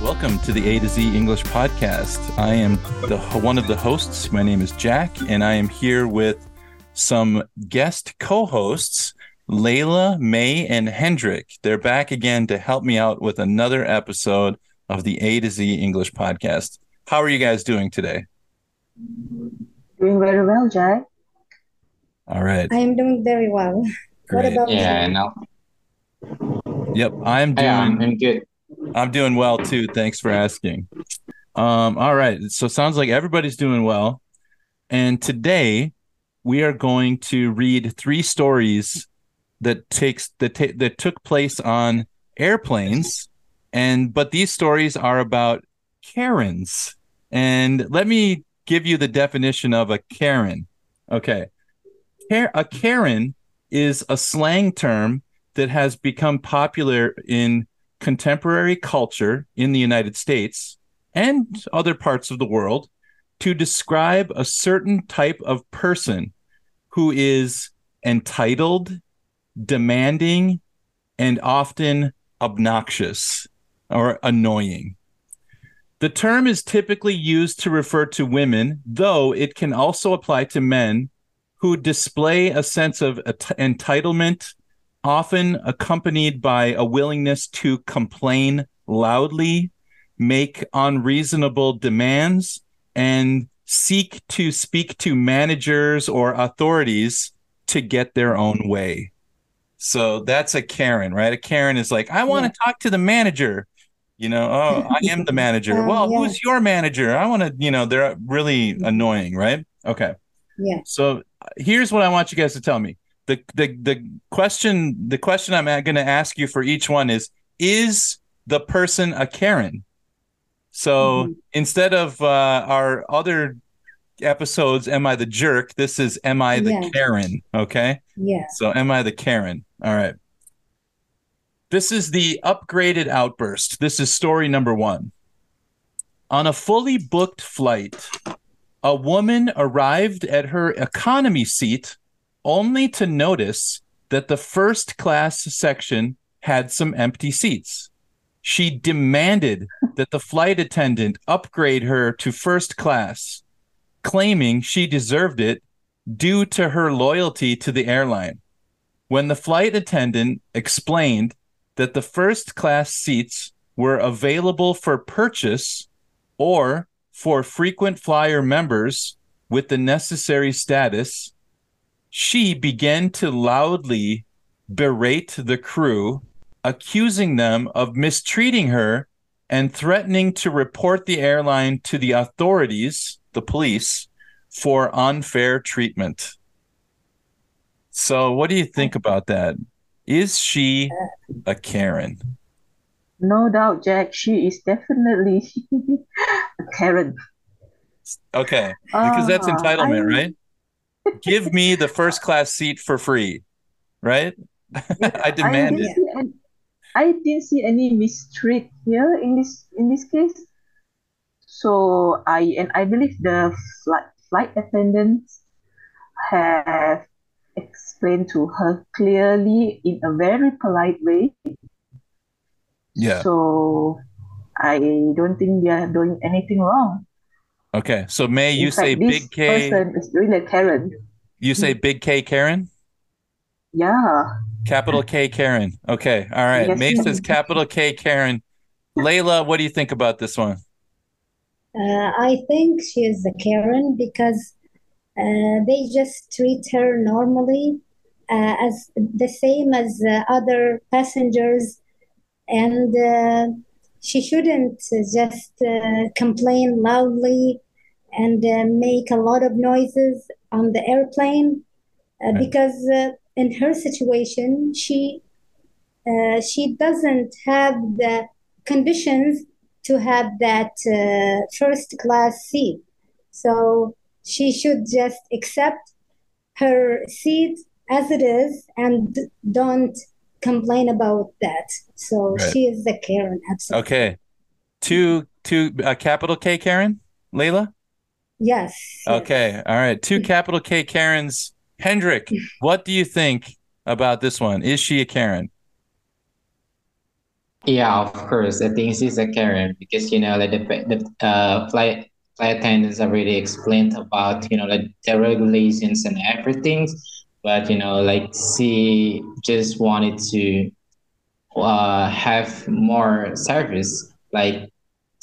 Welcome to the A to Z English Podcast. I am one of the hosts. My name is Jack, and I am here with some guest co-hosts, Layla, May, and Hendrik. They're back again to help me out with another episode of the A to Z English Podcast. How are you guys doing today? Doing very well, Jack. All right. I am doing very well. Great. What about you? No. Yep, I'm good. I'm doing well, too. Thanks for asking. All right. So sounds like everybody's doing well. And today, we are going to read three stories that took place on airplanes, but these stories are about Karens. And let me give you the definition of a Karen. Okay, a Karen is a slang term that has become popular in contemporary culture in the United States and other parts of the world to describe a certain type of person who is entitled, demanding, and often obnoxious or annoying. The term is typically used to refer to women, though it can also apply to men who display a sense of entitlement, often accompanied by a willingness to complain loudly, make unreasonable demands, and seek to speak to managers or authorities to get their own way. So that's a Karen, right? A Karen is like, I want to talk to the manager. I am the manager. Who's your manager? I want to, they're really annoying, right? Okay. Yeah. So here's what I want you guys to tell me. The question I'm going to ask you for each one is the person a Karen? So instead of our other episodes, Am I the Jerk? This is Am I the Karen? Okay? Yeah. So Am I the Karen? All right. This is the upgraded outburst. This is story number one. On a fully booked flight, a woman arrived at her economy seat only to notice that the first class section had some empty seats. She demanded that the flight attendant upgrade her to first class, claiming she deserved it due to her loyalty to the airline. When the flight attendant explained that the first class seats were available for purchase or for frequent flyer members with the necessary status, she began to loudly berate the crew, accusing them of mistreating her and threatening to report the airline to the authorities, the police, for unfair treatment. So what do you think about that? Is she a Karen? No doubt, Jack. She is definitely a Karen. Okay, because that's entitlement, right? Give me the first class seat for free, right? I demand it. I didn't see any mistreat here in this case. So I believe the flight attendants have explained to her clearly in a very polite way. Yeah. So I don't think they are doing anything wrong. Okay. So May, you say Big K. This person is doing a Karen. You say Big K Karen? Yeah. Capital K Karen. Okay. All right. Yes. May says capital K Karen. Layla, what do you think about this one? I think she is a Karen because they just treat her normally as the same as other passengers. And she shouldn't just complain loudly and make a lot of noises on the airplane because in her situation, she doesn't have the conditions to have that first class seat. So she should just accept her seat as it is and don't complain about that. So She is the Karen, absolutely. Okay. Two capital K Karen, Layla? Yes. Okay. All right. Two capital K Karens. Hendrik, what do you think about this one? Is she a Karen? Yeah, of course. I think she's a Karen because, like the flight attendants already explained about, like the regulations and everything. But, she just wanted to have more service. Like,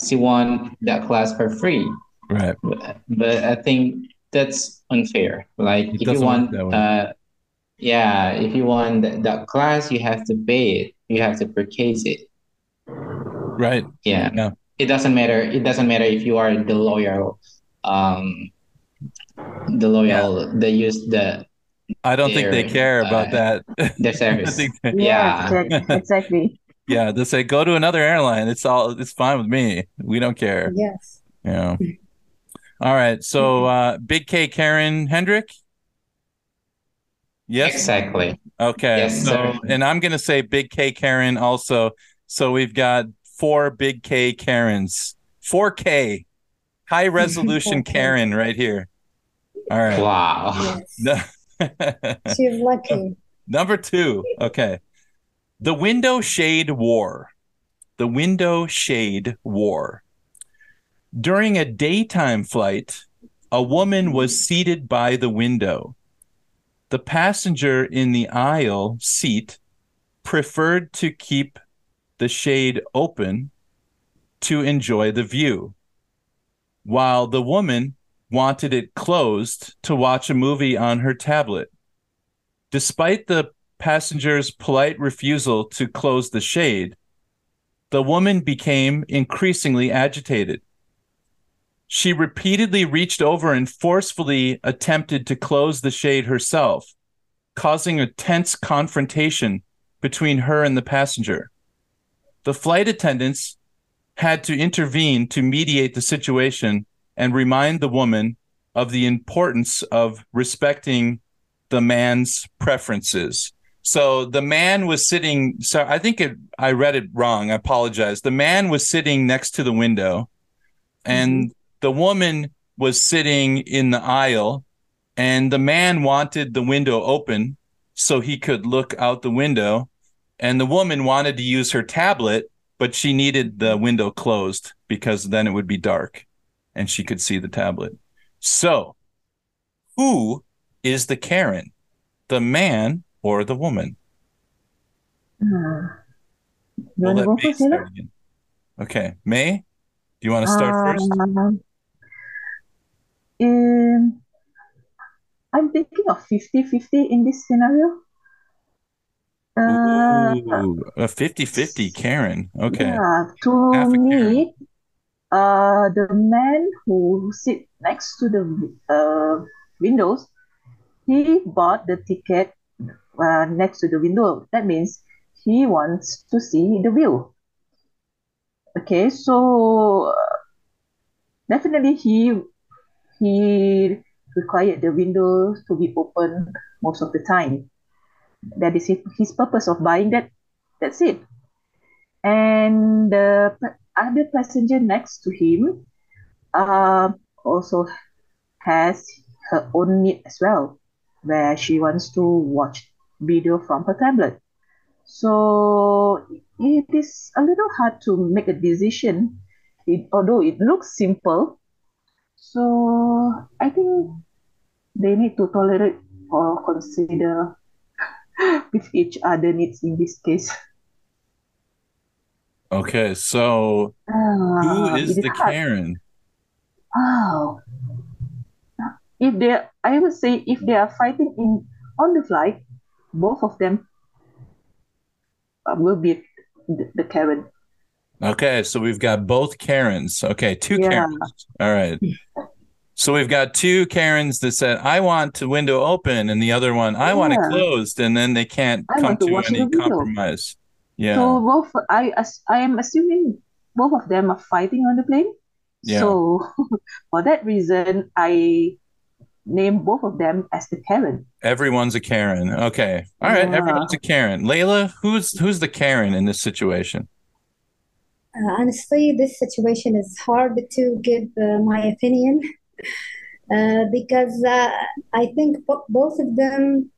she won that class for free. Right. But I think that's unfair. Like, if you want that class, you have to pay it. You have to purchase it. Right. Yeah. No. It doesn't matter. It doesn't matter if you are I don't think they care about that. Their service. Exactly. Yeah, they say go to another airline. It's fine with me. We don't care. Yes. Yeah. All right. So, Big K Karen Hendrik. Yes. Exactly. Okay. Yes, so, and I'm gonna say Big K Karen also. So we've got 4 Big K Karens, 4K, high resolution Karen right here. All right. Wow. Yes. She's lucky. Number 2. Okay. The window shade war. The window shade war. During a daytime flight, a woman was seated by the window. The passenger in the aisle seat preferred to keep the shade open to enjoy the view, while the woman wanted it closed to watch a movie on her tablet. Despite the passenger's polite refusal to close the shade, the woman became increasingly agitated. She repeatedly reached over and forcefully attempted to close the shade herself, causing a tense confrontation between her and the passenger. The flight attendants had to intervene to mediate the situation and remind the woman of the importance of respecting the man's preferences. So the man was sitting, I read it wrong, I apologize. The man was sitting next to the window and the woman was sitting in the aisle, and the man wanted the window open so he could look out the window, and the woman wanted to use her tablet, but she needed the window closed because then it would be dark and she could see the tablet. So, who is the Karen, the man or the woman? We'll let May start again. Okay, May, do you want to start first? I'm thinking of 50-50 in this scenario. Ooh, a 50-50 Karen. Okay. Yeah, to me, the man who sit next to the windows, he bought the ticket next to the window. That means he wants to see the view. Okay, so definitely he required the windows to be open most of the time. That is his purpose of buying that seat. And the other passenger next to him also has her own need as well, where she wants to watch video from her tablet. So it is a little hard to make a decision, although it looks simple. So I think they need to tolerate or consider with each other needs in this case. Okay, so who is the hard Karen? Oh, I would say if they are fighting on the flight, both of them will be the Karen. Okay, so we've got both Karens. Okay, two Karens. All right. So we've got two Karens that said, I want the window open, and the other one, I want it closed, and then they can't come to any compromise. Yeah. So both, I am assuming both of them are fighting on the plane. Yeah. So for that reason, I name both of them as the Karen. Everyone's a Karen. Okay. All right. Yeah. Everyone's a Karen. Layla, who's the Karen in this situation? Honestly, this situation is hard to give my opinion because I think both of them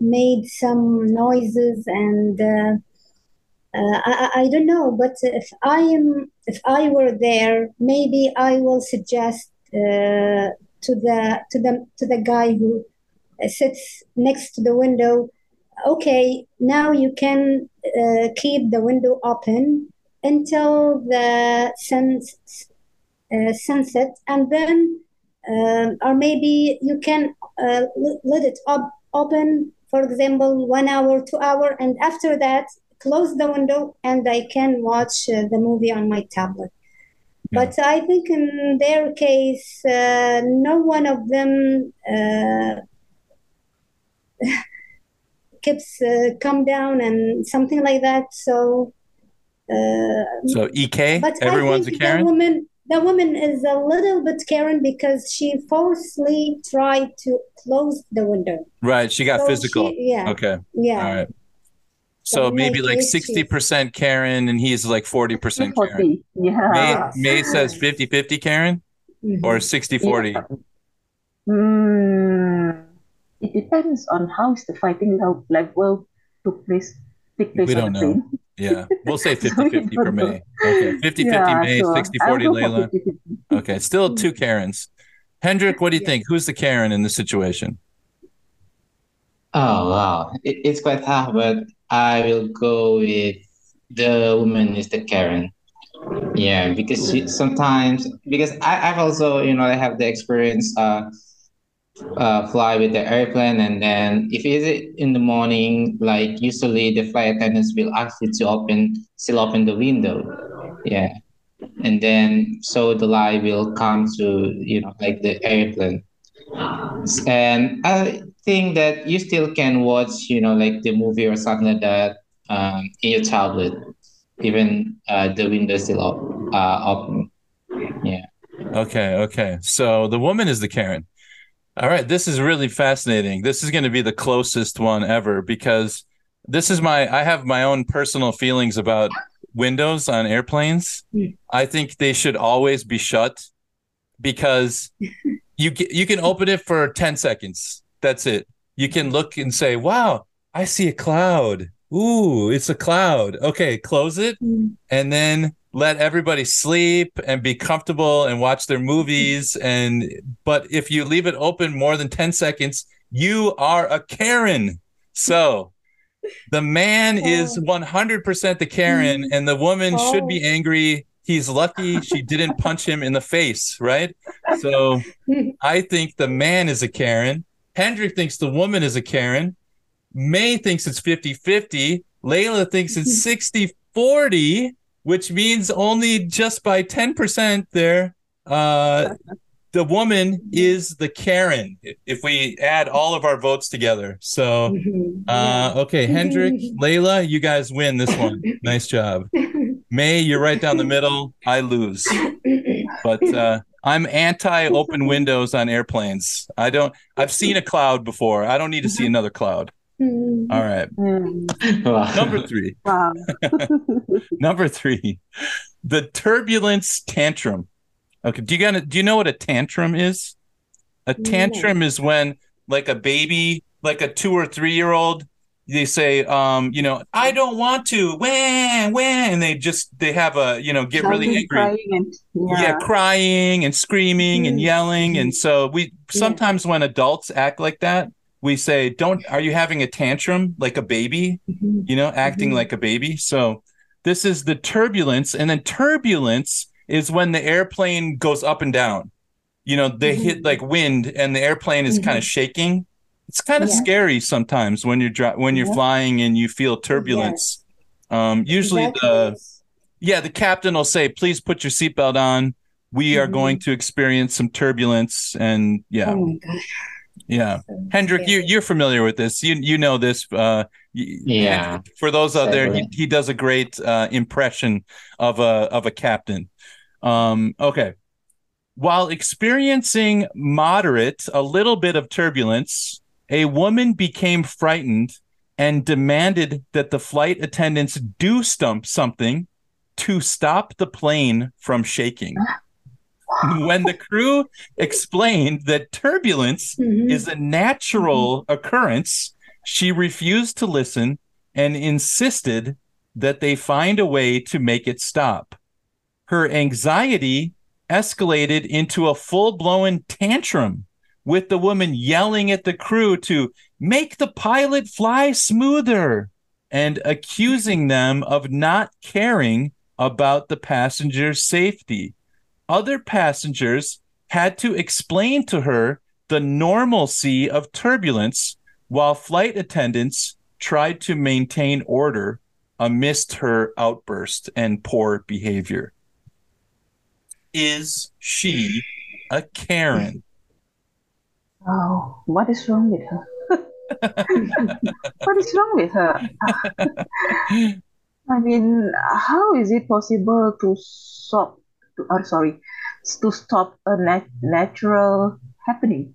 made some noises, and I don't know. But if I were there, maybe I will suggest to the guy who sits next to the window, okay, now you can keep the window open until the sunset, and then or maybe you can let it open, for example, 1 hour, 2 hours, and after that close the window and I can watch the movie on my tablet. Yeah. But I think in their case no one of them keeps come down and something like that. So EK, but everyone's a Karen? The woman is a little bit Karen because she forcefully tried to close the window. Right, she got physical. Okay. Yeah. All right. So maybe like 60% Karen and he's like 40% Karen. Yeah. May says 50-50 Karen, mm-hmm, or 60-40? Yeah. It depends on how is the fighting level took place. We don't know. Yeah, we'll say 50-50 for May. Okay, 50-50 May, 60-40 Layla. 50-50. Okay, still two Karens. Hendrik, what do you think? Who's the Karen in this situation? Oh, wow. It's quite hard, but I will go with the woman is the Karen. Yeah, because I've also, I have the experience fly with the airplane, and then if it's in the morning, like usually the flight attendants will ask you to still open the window, and then so the light will come to like the airplane, and I think that you still can watch like the movie or something like that in your tablet, even the window still open. Okay So the woman is the Karen. All right, this is really fascinating. This is going to be the closest one ever because this is I have my own personal feelings about windows on airplanes. I think they should always be shut because you can open it for 10 seconds. That's it. You can look and say, wow, I see a cloud. Ooh, it's a cloud. Okay, close it and then let everybody sleep and be comfortable and watch their movies. But if you leave it open more than 10 seconds, you are a Karen. So the man is 100% the Karen, and the woman should be angry. He's lucky she didn't punch him in the face, right? So I think the man is a Karen. Hendrik thinks the woman is a Karen. May thinks it's 50-50. Layla thinks it's 60-40. Which means only just by 10% there, the woman is the Karen, if we add all of our votes together. So, okay, Hendrik, Layla, you guys win this one. Nice job. May, you're right down the middle. I lose. But I'm anti-open windows on airplanes. I've seen a cloud before. I don't need to see another cloud. All right. Wow. Number three. Wow. Number three. The turbulence tantrum. Okay. Do you know what a tantrum is? A tantrum is when like a baby, like a 2 or 3 year old, they say, I don't want to, and they have a, get really angry. Crying and, crying and screaming and yelling. And so we sometimes when adults act like that, we say, are you having a tantrum like a baby, acting like a baby. So this is the turbulence. And then turbulence is when the airplane goes up and down, they hit like wind and the airplane is kind of shaking. It's kind of scary sometimes when you're flying and you feel turbulence. Usually the captain will say, please put your seatbelt on. We are going to experience some turbulence. And oh my gosh. Yeah. So Hendrik, scary. You're familiar with this. You know this. Hendrik, for those out there, he does a great impression of a captain. Okay. While experiencing a little bit of turbulence, a woman became frightened and demanded that the flight attendants do something to stop the plane from shaking. When the crew explained that turbulence is a natural occurrence, she refused to listen and insisted that they find a way to make it stop. Her anxiety escalated into a full-blown tantrum, with the woman yelling at the crew to make the pilot fly smoother and accusing them of not caring about the passenger's safety. Other passengers had to explain to her the normalcy of turbulence while flight attendants tried to maintain order amidst her outburst and poor behavior. Is she a Karen? Oh, what is wrong with her? What is wrong with her? I mean, how is it possible to stop a natural happening?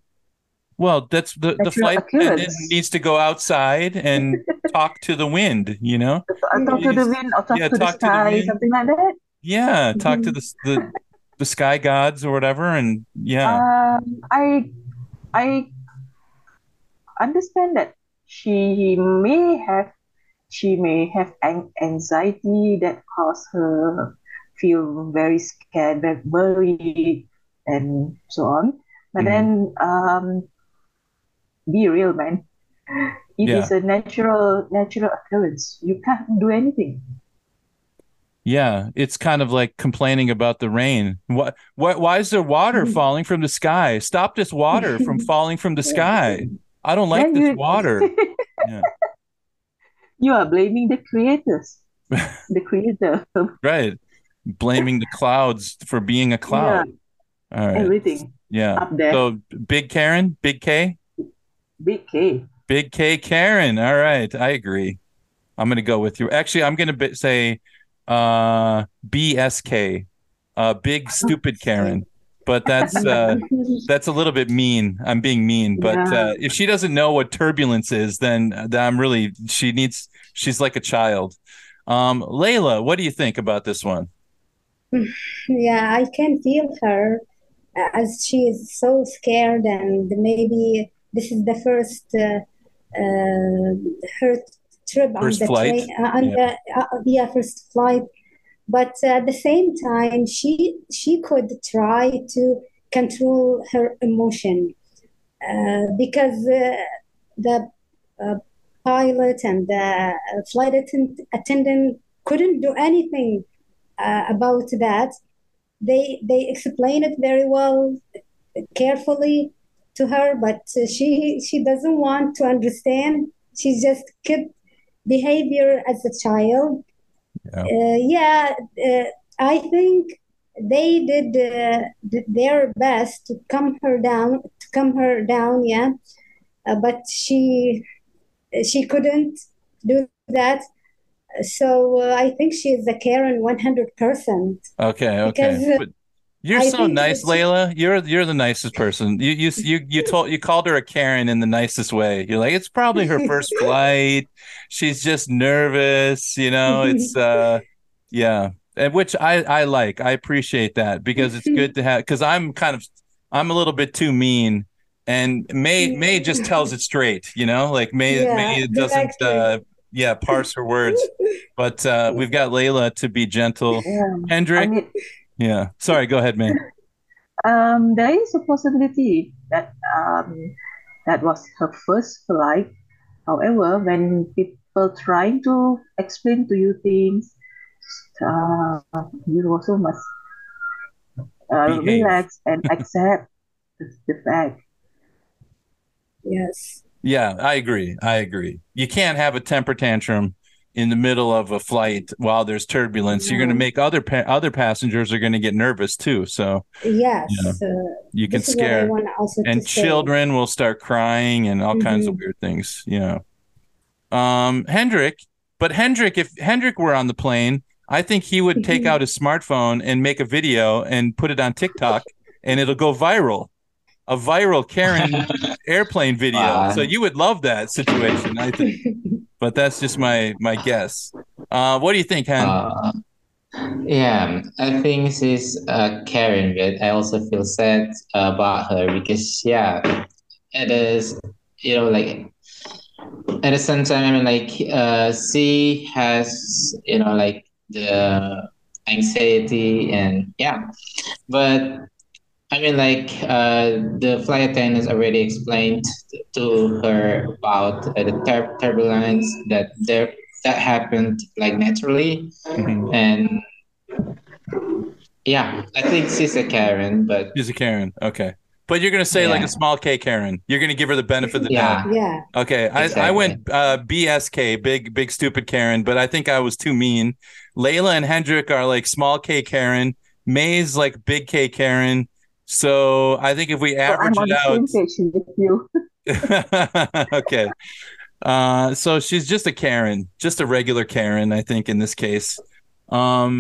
Well, that's the flight attendant needs to go outside and talk to the wind, Talk to the wind or talk to the sky, something like that? Yeah, talk to the sky gods or whatever, and I understand that she may have anxiety that caused her feel very scared, very worried, and so on. But then, be real, man. It is a natural occurrence. You can't do anything. Yeah, it's kind of like complaining about the rain. Why is there water falling from the sky? Stop this water from falling from the sky. I don't like this water. Yeah. You are blaming the creators. The creator. Right. Blaming the clouds for being a cloud. Yeah. All right. Everything. Yeah. Up there. So big Karen, big K? Big K. Big K Karen. All right. I agree. I'm going to go with you. Actually, I'm going to say BSK, big stupid Karen, but that's a little bit mean. I'm being mean, but if she doesn't know what turbulence is, then she's like a child. Layla, what do you think about this one? Yeah, I can feel her as she is so scared, and maybe this is the first hurt trip first on the flight. Train, first flight. But at the same time, she could try to control her emotion because the pilot and the flight attendant couldn't do anything about that. They explained it very well, carefully to her, but she doesn't want to understand. She just kept behavior as a child. I think they did their best to calm her down. But she couldn't do that. So I think she is a Karen 100%. Okay. Because You're so nice, Layla. You're the nicest person. You called her a Karen in the nicest way. You're like, it's probably her first flight. She's just nervous, you know. It's yeah. And which I like. I appreciate that because it's good to have, because I'm a little bit too mean. And May just tells it straight, you know, like May doesn't parse her words. But we've got Layla to be gentle. Yeah. Hendrik. Yeah. Sorry. Go ahead, May. There is a possibility that that was her first flight. However, when people trying to explain to you things, you also must relax and accept the fact. Yes. Yeah, I agree. You can't have a temper tantrum in the middle of a flight while there's turbulence. You're going to make other passengers are going to get nervous too. So yes, you can scare, and children will start crying and all kinds of weird things. Yeah. Hendrik, if Hendrik were on the plane, I think he would take out his smartphone and make a video and put it on TikTok, and it'll go viral. A viral Karen airplane video. So you would love that situation, I think. But that's just my guess. What do you think, Hen? Yeah, I think she's Karen, but I also feel sad about her because, yeah, it is, you know, like, at the same time, I mean, like, she has, you know, like, the anxiety and, yeah. But I mean, like, the flight attendants already explained to her about the turbulence that happened, like, naturally. Mm-hmm. And, yeah, I think she's a Karen, but... She's a Karen, okay. But you're going to say, like, a small K Karen. You're going to give her the benefit of the doubt. Yeah. Okay, exactly. I went BSK, big stupid Karen, but I think I was too mean. Layla and Hendrik are, like, small K Karen. May's, like, big K Karen. So I think if we average it out, I'm on the same page with you. Okay. So she's just a Karen, just a regular Karen, I think, in this case. All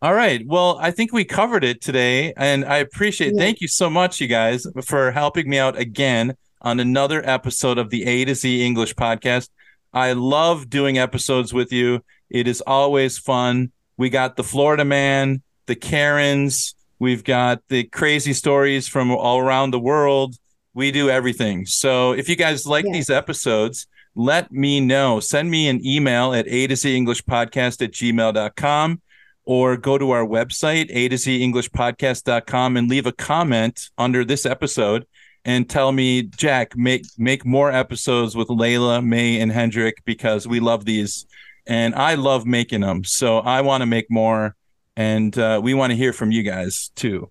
right. Well, I think we covered it today, and I appreciate. Yeah. Thank you so much, you guys, for helping me out again on another episode of the A to Z English podcast. I love doing episodes with you. It is always fun. We got the Florida man, the Karens. We've got the crazy stories from all around the world. We do everything. So if you guys like these episodes, let me know. Send me an email at AtoZEnglishPodcast@gmail.com or go to our website, AtoZEnglishPodcast.com, and leave a comment under this episode and tell me, Jack, make more episodes with Layla, May, and Hendrik because we love these. And I love making them. So I want to make more. And we want to hear from you guys, too.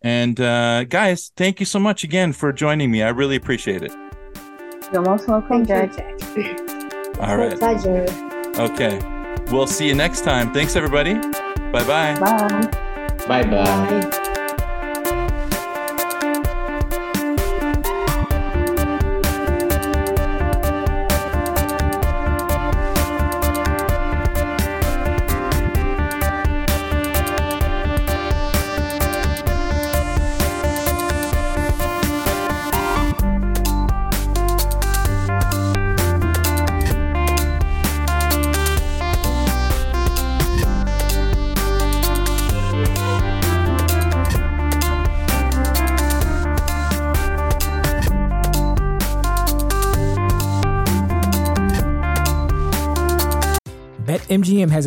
And guys, thank you so much again for joining me. I really appreciate it. You're most welcome, Jack. All right. My pleasure. Okay. We'll see you next time. Thanks, everybody. Bye-bye. Bye. Bye-bye. Bye. MGM has